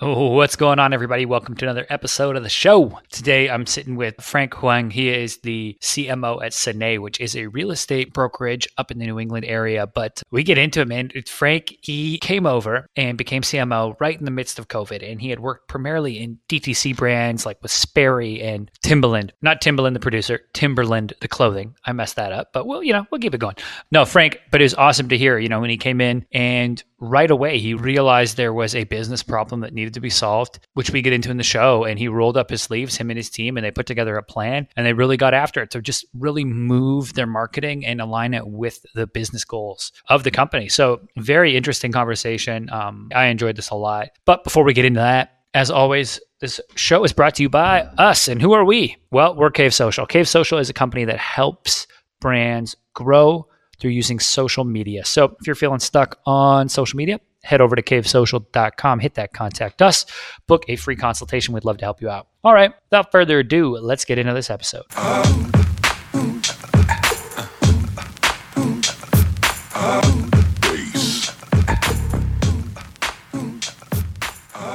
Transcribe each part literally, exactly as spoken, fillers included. Oh, what's going on, everybody? Welcome to another episode of the show. Today, I'm sitting with Frank Wang. He is the C M O at Senné, which is a real estate brokerage up in the New England area. But we get into it, man. Frank, he came over and became C M O right in the midst of COVID. And he had worked primarily in D T C brands like with Sperry and Timberland. Not Timberland, the producer. Timberland, the clothing. I messed that up. But, we'll, you know, we'll keep it going. No, Frank, but it was awesome to hear, you know, when he came in and right away, he realized there was a business problem that needed to be solved, which we get into in the show. And he rolled up his sleeves, him and his team, and they put together a plan and they really got after it to just really move their marketing and align it with the business goals of the company. So very interesting conversation. Um, I enjoyed this a lot. But before we get into that, as always, this show is brought to you by us. And who are we? Well, we're Cave Social. Cave Social is a company that helps brands grow through using social media. So if you're feeling stuck on social media, head over to cave social dot com, hit that contact us, book a free consultation. We'd love to help you out. All right, without further ado, let's get into this episode.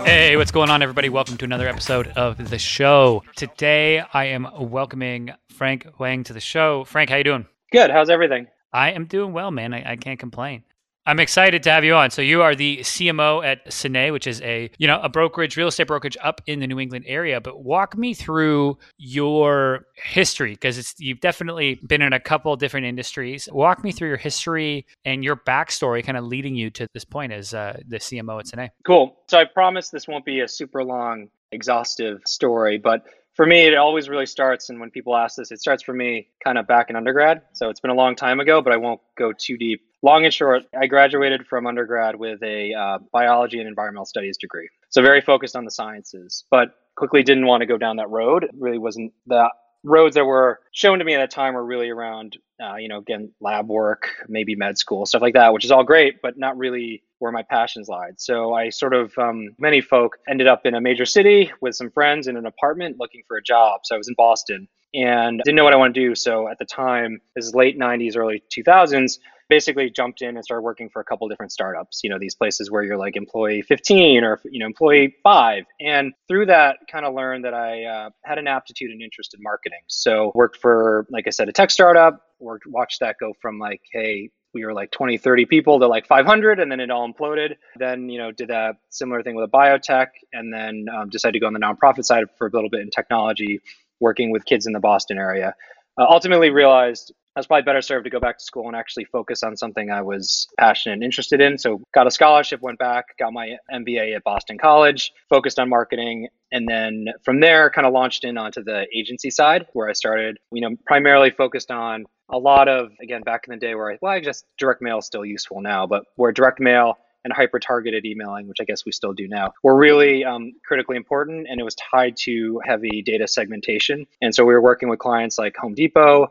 Hey, what's going on, everybody? Welcome to another episode of the show. Today, I am welcoming Frank Wang to the show. Frank, how you doing? Good. How's everything? I am doing well, man. I, I can't complain. I'm excited to have you on. So you are the C M O at Senné, which is a, you know, a brokerage, real estate brokerage up in the New England area. But walk me through your history, because it's you've definitely been in a couple different industries. Walk me through your history and your backstory kind of leading you to this point as uh, the C M O at Senné. Cool. So I promise this won't be a super long, exhaustive story, but for me, it always really starts, and when people ask this, it starts for me kind of back in undergrad. So it's been a long time ago, but I won't go too deep. Long and short, I graduated from undergrad with a uh, biology and environmental studies degree. So very focused on the sciences, but quickly didn't want to go down that road. It really wasn't the roads that were shown to me at that time were really around, uh, you know, again, lab work, maybe med school, stuff like that, which is all great, but not really where my passions lied. So I sort of, um, many folk ended up in a major city with some friends in an apartment looking for a job. So I was in Boston and didn't know what I wanted to do. So at the time, this is late nineties, early two thousands, basically jumped in and started working for a couple different startups, you know, these places where you're like employee fifteen or, you know, employee five. And through that kind of learned that I uh, had an aptitude and interest in marketing. So worked for, like I said, a tech startup, worked, watched that go from like, hey, we were like twenty, thirty people to like five hundred, and then it all imploded. Then, you know, did a similar thing with a biotech, and then um, decided to go on the nonprofit side for a little bit in technology, working with kids in the Boston area. Uh, ultimately realized I was probably better served to go back to school and actually focus on something I was passionate and interested in. So got a scholarship, went back, got my M B A at Boston College, focused on marketing. And then from there, kind of launched in onto the agency side where I started, you know, primarily focused on a lot of, again, back in the day where I, well, I guess direct mail is still useful now, but where direct mail and hyper-targeted emailing, which I guess we still do now, were really um, critically important. And it was tied to heavy data segmentation. And so we were working with clients like Home Depot,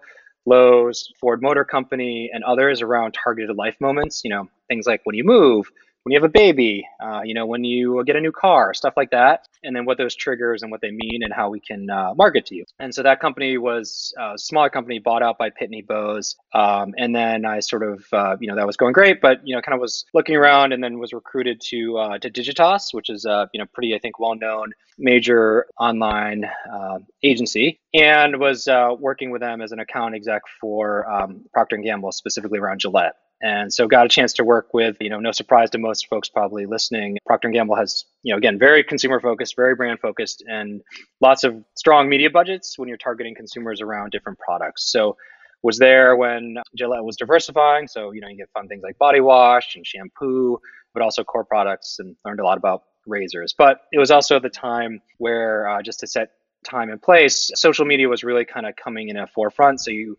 Lowe's, Ford Motor Company, and others around targeted life moments, you know, things like when you move, when you have a baby, uh, you know, when you get a new car, stuff like that, and then what those triggers and what they mean and how we can uh, market to you. And so that company was a smaller company bought out by Pitney Bowes. Um, and then I sort of, uh, you know, that was going great, but, you know, kind of was looking around and then was recruited to uh, to Digitas, which is, uh, you know, pretty, I think, well-known major online uh, agency, and was uh, working with them as an account exec for um, Procter and Gamble, specifically around Gillette. And so got a chance to work with, you know, no surprise to most folks probably listening, Procter and Gamble has, you know, again, very consumer focused, very brand focused, and lots of strong media budgets when you're targeting consumers around different products. So was there when Gillette was diversifying. So, you know, you get fun things like body wash and shampoo, but also core products, and learned a lot about razors. But it was also the time where uh, just to set time and place, social media was really kind of coming in a forefront. So you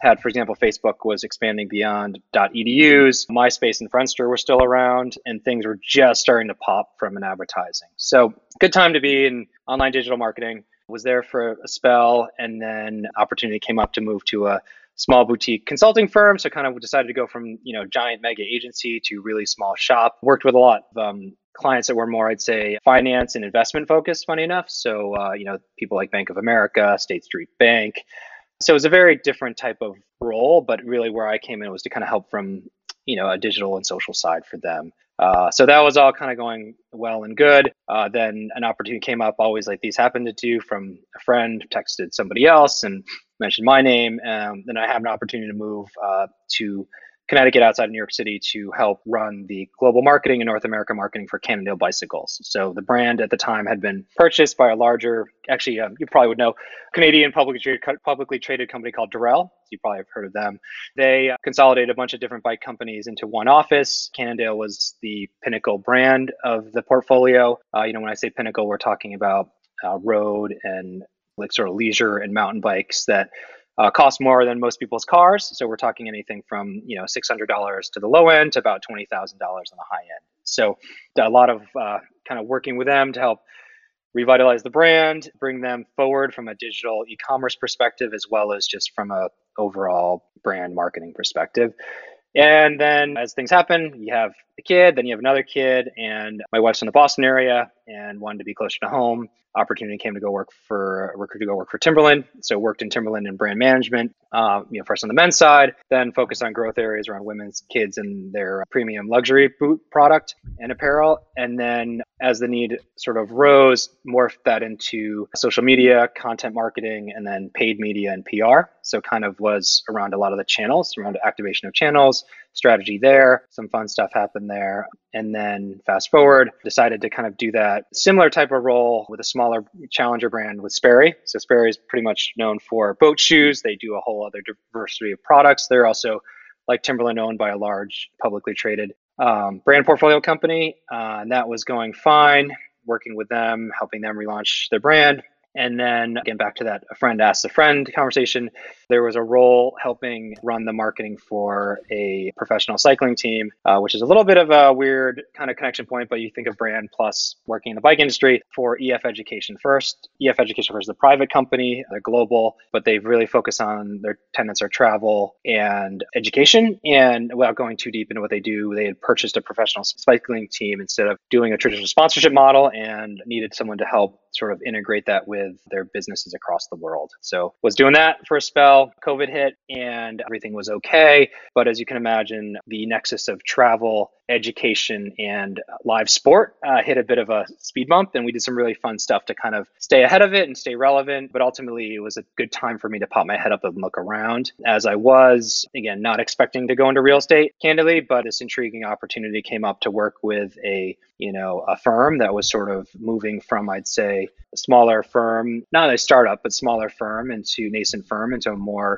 had, for example, Facebook was expanding beyond .edus, MySpace and Friendster were still around, and things were just starting to pop from an advertising. So good time to be in online digital marketing. Was there for a spell, and then opportunity came up to move to a small boutique consulting firm. So kind of decided to go from, you know, giant mega agency to really small shop. Worked with a lot of um, clients that were more, I'd say, finance and investment focused, funny enough. So, uh, you know, people like Bank of America, State Street Bank. So it was a very different type of role, but really where I came in was to kind of help from, you know, a digital and social side for them. Uh, so that was all kind of going well and good. Uh, then an opportunity came up, always like these happened to do, from a friend, texted somebody else and mentioned my name. Um, then I had an opportunity to move uh, to Connecticut, outside of New York City, to help run the global marketing and North America marketing for Cannondale bicycles. So the brand at the time had been purchased by a larger, actually, um, you probably would know, Canadian publicly traded, publicly traded company called Durrell. You probably have heard of them. They consolidated a bunch of different bike companies into one office. Cannondale was the pinnacle brand of the portfolio. Uh, you know, when I say pinnacle, we're talking about uh, road and like sort of leisure and mountain bikes that Uh, cost more than most people's cars. So we're talking anything from, you know, six hundred dollars to the low end to about twenty thousand dollars on the high end. So a lot of uh, kind of working with them to help revitalize the brand, bring them forward from a digital e-commerce perspective, as well as just from a overall brand marketing perspective. And then as things happen, you have a kid, then you have another kid, and my wife's in the Boston area and wanted to be closer to home. Opportunity came to go work for to go work for Timberland. So worked in Timberland and brand management, uh, you know, first on the men's side, then focused on growth areas around women's, kids, and their premium luxury boot product and apparel. And then as the need sort of rose, morphed that into social media, content marketing, and then paid media and P R. So kind of was around a lot of the channels, around activation of channels, strategy there. Some fun stuff happened there. And then fast forward, decided to kind of do that similar type of role with a smaller challenger brand with Sperry. So Sperry is pretty much known for boat shoes. They do a whole other diversity of products. They're also, like Timberland, owned by a large publicly traded um, brand portfolio company. Uh, and that was going fine, working with them, helping them relaunch their brand. And then again, back to that a friend asks a friend conversation, there was a role helping run the marketing for a professional cycling team, uh, which is a little bit of a weird kind of connection point, but you think of brand plus working in the bike industry for E F Education First. E F Education First is a private company, they're global, but they really focus on their tenants are travel and education. And without going too deep into what they do, they had purchased a professional cycling team instead of doing a traditional sponsorship model and needed someone to help sort of integrate that with With their businesses across the world. So was doing that for a spell, COVID hit, and everything was okay. But as you can imagine, the nexus of travel, education, and live sport uh, hit a bit of a speed bump. And we did some really fun stuff to kind of stay ahead of it and stay relevant. But ultimately, it was a good time for me to pop my head up and look around, as I was, again, not expecting to go into real estate, candidly, but this intriguing opportunity came up to work with a, you know, a firm that was sort of moving from, I'd say, a smaller firm, not a startup, but smaller firm into nascent firm into a more,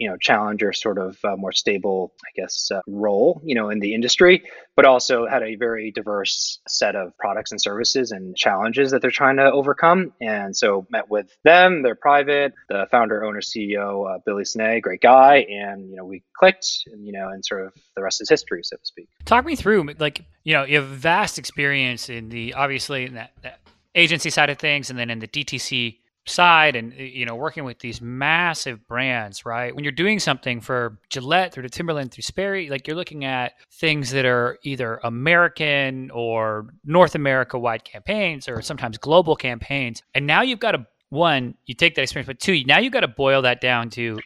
you know, challenger sort of uh, more stable, I guess, uh, role, you know, in the industry, but also had a very diverse set of products and services and challenges that they're trying to overcome. And so met with them, they're private, the founder, owner, C E O, uh, Billy Sney, great guy. And, you know, we clicked and, you know, and sort of the rest is history, so to speak. Talk me through, like, you know, you have vast experience in the, obviously in that, that agency side of things, and then in the D T C side, and, you know, working with these massive brands, right? When you're doing something for Gillette through to Timberland through Sperry, like you're looking at things that are either American or North America wide campaigns, or sometimes global campaigns. And now you've got to, one, you take that experience, but two, now you've got to boil that down to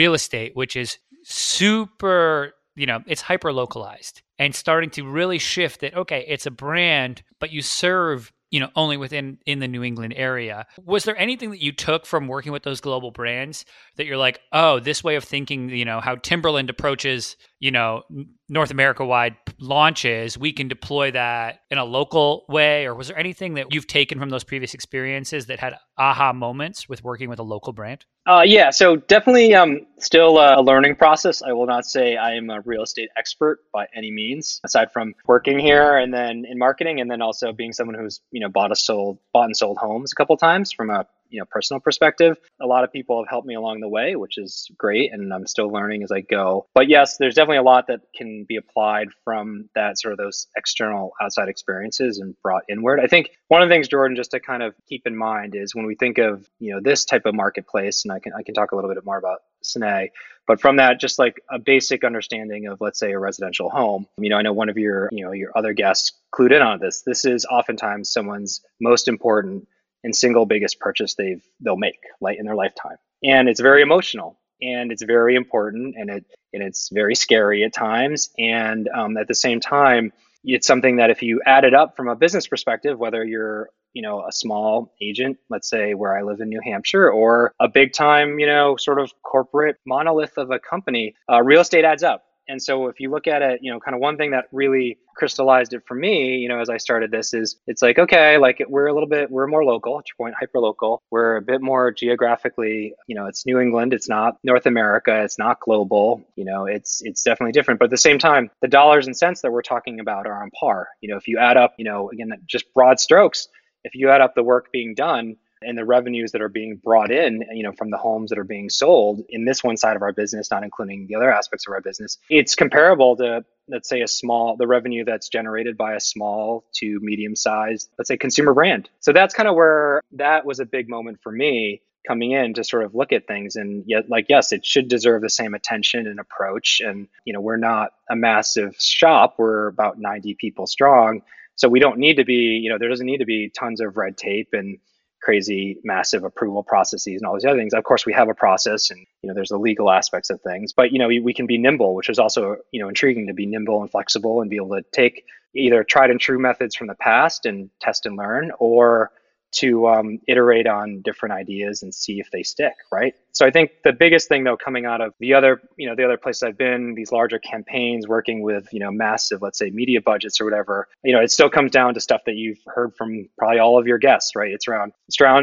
real estate, which is super, you know, it's hyper localized, and starting to really shift that, okay, it's a brand, but you serve, you know, only within in the New England area. Was there anything that you took from working with those global brands that you're like, oh, this way of thinking, you know, how Timberland approaches, you know, North America wide launches, we can deploy that in a local way? Or was there anything that you've taken from those previous experiences that had aha moments with working with a local brand? Uh, yeah, so definitely um, still a learning process. I will not say I am a real estate expert by any means, aside from working here and then in marketing, and then also being someone who's, you know, bought a sold, bought and sold homes a couple times from a, you know, personal perspective. A lot of people have helped me along the way, which is great. And I'm still learning as I go. But yes, there's definitely a lot that can be applied from that sort of those external outside experiences and brought inward. I think one of the things, Jordan, just to kind of keep in mind is when we think of, you know, this type of marketplace, and I can, I can talk a little bit more about Senné, but from that, just like a basic understanding of, let's say, a residential home. You know, I know one of your, you know, your other guests clued in on this. This is oftentimes someone's most important and single biggest purchase they've they'll make like in their lifetime, and it's very emotional, and it's very important, and it and it's very scary at times. And um, at the same time, it's something that if you add it up from a business perspective, whether you're, you know, a small agent, let's say where I live in New Hampshire, or a big time, you know, sort of corporate monolith of a company, uh, real estate adds up. And so if you look at it, you know, kind of one thing that really crystallized it for me, you know, as I started this is it's like, okay, like we're a little bit, we're more local, to your point, hyper-local. We're a bit more geographically, you know, it's New England, it's not North America, it's not global, you know, it's it's definitely different. But at the same time, the dollars and cents that we're talking about are on par. You know, if you add up, you know, again, just broad strokes, if you add up the work being done, and the revenues that are being brought in, you know, from the homes that are being sold in this one side of our business, not including the other aspects of our business, it's comparable to, let's say, a small, the revenue that's generated by a small to medium sized, let's say, consumer brand. So that's kind of where that was a big moment for me coming in to sort of look at things. And yet, like, yes, it should deserve the same attention and approach. And, you know, we're not a massive shop. We're about ninety people strong. So we don't need to be, you know, there doesn't need to be tons of red tape and crazy, massive approval processes and all these other things. Of course, we have a process and, you know, there's the legal aspects of things, but, you know, we, we can be nimble, which is also, you know, intriguing, to be nimble and flexible and be able to take either tried and true methods from the past and test and learn, or to um, iterate on different ideas and see if they stick, right? So I think the biggest thing, though, coming out of the other, you know, the other place I've been, these larger campaigns, working with, you know, massive, let's say, media budgets or whatever, you know, it still comes down to stuff that you've heard from probably all of your guests, right? It's around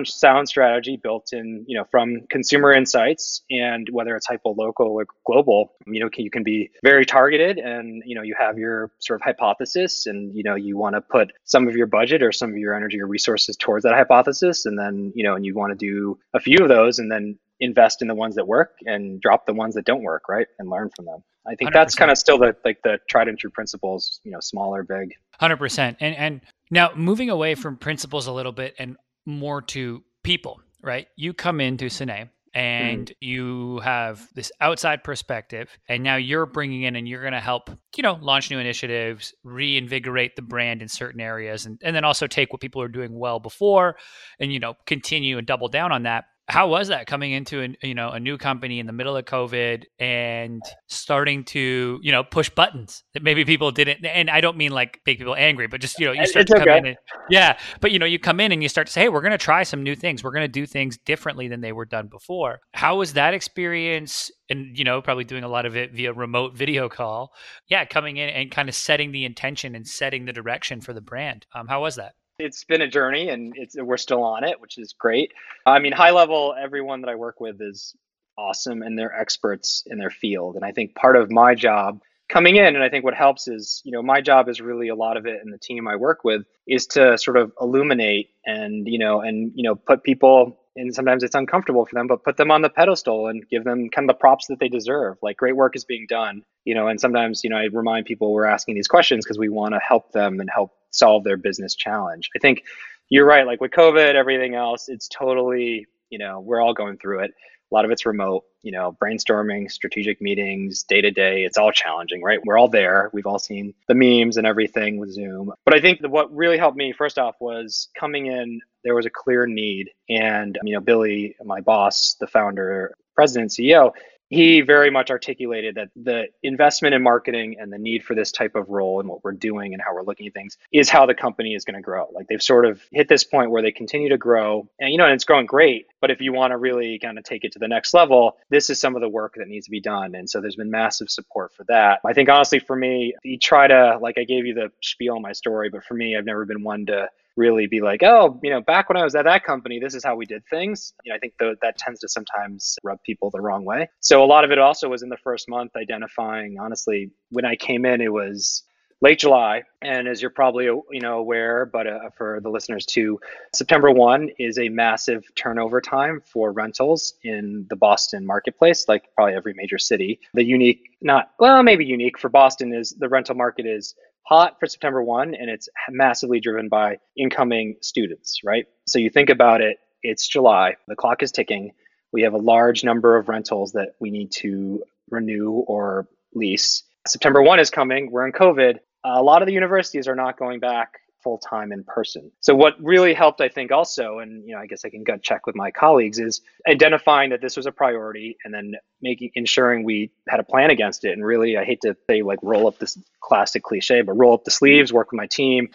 sound strategy built in, you know, from consumer insights, and whether it's hyper-local or global, you know, can, you can be very targeted, and, you know, you have your sort of hypothesis, and, you know, you want to put some of your budget or some of your energy or resources towards that hypothesis, and then, you know, and you want to do a few of those and then invest in the ones that work and drop the ones that don't work, right? And learn from them. I think one hundred percent. That's kind of still the, like, the tried and true principles, you know, small or big. one hundred percent. And and now moving away from principles a little bit and more to people, right? You come into Senné and mm. you have this outside perspective, and now you're bringing in and you're going to help, you know, launch new initiatives, reinvigorate the brand in certain areas, and, and then also take what people are doing well before and, you know, continue and double down on that. How was that coming into an, you know, a new company in the middle of COVID and starting to, you know, push buttons that maybe people didn't? And I don't mean like make people angry, but just, you know, you start it's to come okay. in and, yeah, but, you know, you come in and you start to say, hey, we're going to try some new things. We're going to do things differently than they were done before. How was that experience? And, you know, probably doing a lot of it via remote video call. Yeah. Coming in and kind of setting the intention and setting the direction for the brand. Um, how was that? It's been a journey, and it's we're still on it, which is great. I mean, high level, everyone that I work with is awesome, and they're experts in their field. And I think part of my job coming in, and I think what helps is, you know, my job is really a lot of it, and the team I work with is to sort of illuminate and, you know, and, you know, put people, and sometimes it's uncomfortable for them, but put them on the pedestal and give them kind of the props that they deserve. Like, great work is being done, you know, and sometimes, you know, I remind people we're asking these questions because we want to help them and help solve their business challenge. I think you're right. Like with COVID, everything else, it's totally, you know, we're all going through it. A lot of it's remote, you know, brainstorming, strategic meetings, day to day. It's all challenging, right? We're all there. We've all seen the memes and everything with Zoom. But I think that what really helped me first off was coming in, there was a clear need. And, you know, Billy, my boss, the founder, president, C E O, he very much articulated that the investment in marketing and the need for this type of role and what we're doing and how we're looking at things is how the company is going to grow. Like they've sort of hit this point where they continue to grow and, you know, and it's growing great. But if you want to really kind of take it to the next level, this is some of the work that needs to be done. And so there's been massive support for that. I think honestly, for me, you try to, like I gave you the spiel on my story, but for me, I've never been one to really be like, oh, you know, back when I was at that company, this is how we did things. You know, I think th- that tends to sometimes rub people the wrong way. So a lot of it also was in the first month identifying, honestly, when I came in, it was late July. And as you're probably, you know, aware, but uh, for the listeners too, September first is a massive turnover time for rentals in the Boston marketplace, like probably every major city. The unique, not, well, maybe unique for Boston is the rental market is hot for September first, and it's massively driven by incoming students, right? So you think about it, it's July, the clock is ticking. We have a large number of rentals that we need to renew or lease. September first is coming, we're in COVID. A lot of the universities are not going back full time in person. So what really helped, I think, also, and you know, I guess I can gut check with my colleagues, is identifying that this was a priority and then making ensuring we had a plan against it. And really, I hate to say like roll up this classic cliche, but roll up the sleeves, work with my team,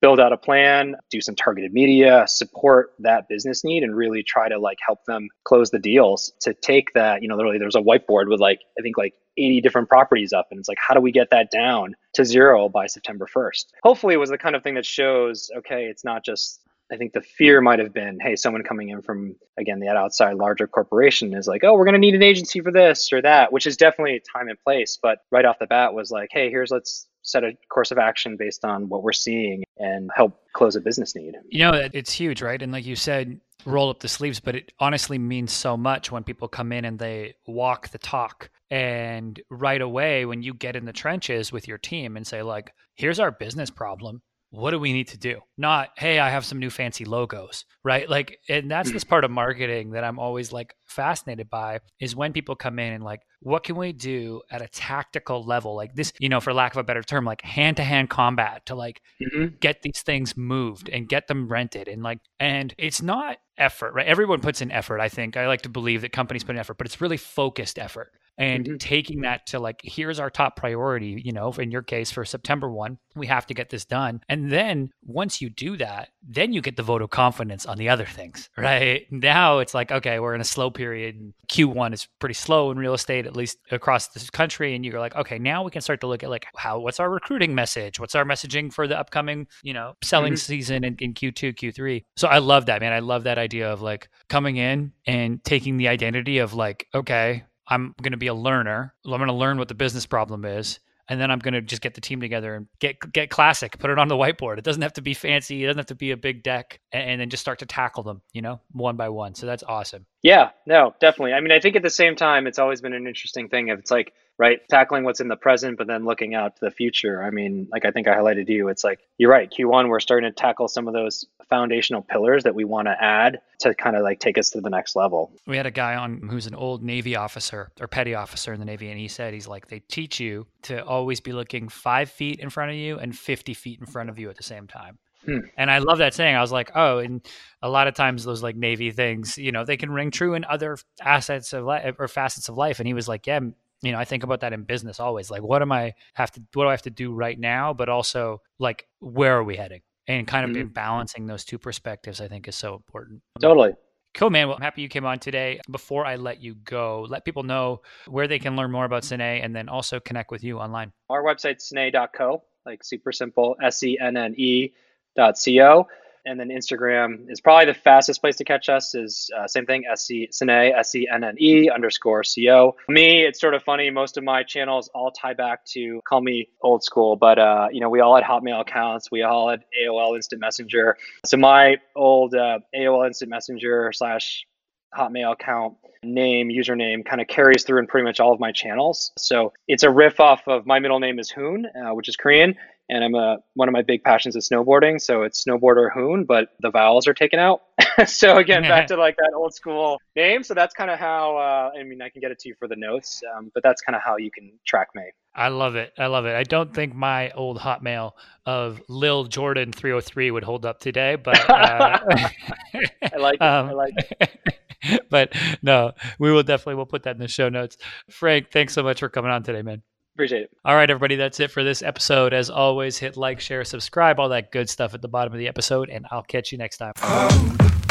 build out a plan, do some targeted media, support that business need, and really try to like help them close the deals to take that, you know, literally there's a whiteboard with like, I think like eighty different properties up. And it's like, how do we get that down to zero by September first? Hopefully it was the kind of thing that shows, okay, it's not just, I think the fear might have been, hey, someone coming in from, again, that outside larger corporation is like, oh, we're going to need an agency for this or that, which is definitely time and place. But right off the bat was like, hey, here's, let's set a course of action based on what we're seeing and help close a business need. You know, it's huge, right? And like you said, roll up the sleeves, but it honestly means so much when people come in and they walk the talk. And right away, when you get in the trenches with your team and say like, here's our business problem. What do we need to do? Not, hey, I have some new fancy logos, right? Like, and that's this part of marketing that I'm always like fascinated by is when people come in and like, what can we do at a tactical level? Like this, you know, for lack of a better term, like hand-to-hand combat to like mm-hmm. get these things moved and get them rented. And like, and it's not effort, right? Everyone puts in effort, I think. I like to believe that companies put in effort, but it's really focused effort. And mm-hmm. taking that to like, here's our top priority, you know, in your case for September first, we have to get this done. And then once you do that, then you get the vote of confidence on the other things, right? Now it's like, okay, we're in a slow period. And Q one is pretty slow in real estate, at least across this country. And you're like, okay, now we can start to look at like, how, what's our recruiting message? What's our messaging for the upcoming, you know, selling mm-hmm. season in, in Q two, Q three. So I love that, man. I love that idea of like coming in and taking the identity of like, okay, I'm going to be a learner. I'm going to learn what the business problem is. And then I'm going to just get the team together and get get classic, put it on the whiteboard. It doesn't have to be fancy. It doesn't have to be a big deck. And, and then just start to tackle them, you know, one by one. So that's awesome. Yeah, no, definitely. I mean, I think at the same time, it's always been an interesting thing. If it's like, right, tackling what's in the present, but then looking out to the future. I mean, like I think I highlighted you, it's like, you're right, Q one, we're starting to tackle some of those foundational pillars that we want to add to kind of like take us to the next level. We had a guy on who's an old Navy officer or petty officer in the Navy. And he said, he's like, they teach you to always be looking five feet in front of you and fifty feet in front of you at the same time. Hmm. And I love that saying. I was like, oh, and a lot of times those like Navy things, you know, they can ring true in other assets of life or facets of life. And he was like, yeah, you know, I think about that in business always. Like, what am I have to, what do I have to do right now? But also like, where are we heading? And kind of mm-hmm. balancing those two perspectives, I think, is so important. Totally. Cool, man. Well, I'm happy you came on today. Before I let you go, let people know where they can learn more about Senné and then also connect with you online. Our website's senné dot co, like super simple, S E N N E dot C O. And then Instagram is probably the fastest place to catch us is uh, same thing, Senné, S E N N E underscore C O. Me, it's sort of funny. Most of my channels all tie back to, call me old school, but uh, you know, we all had Hotmail accounts. We all had A O L Instant Messenger. So my old uh, A O L Instant Messenger slash Hotmail account name, username kind of carries through in pretty much all of my channels. So it's a riff off of my middle name is Hoon, uh, which is Korean. And I'm a, one of my big passions is snowboarding. So it's snowboarder Hoon, but the vowels are taken out. So again, back to like that old school name. So that's kind of how, uh, I mean, I can get it to you for the notes, um, but that's kind of how you can track me. I love it. I love it. I don't think my old Hotmail of Lil Jordan three oh three would hold up today, but uh, I like it. Um, I like it. But no, we will definitely, we'll put that in the show notes. Frank, thanks so much for coming on today, man. Appreciate it. All right, everybody. That's it for this episode. As always, hit like, share, subscribe, all that good stuff at the bottom of the episode, and I'll catch you next time.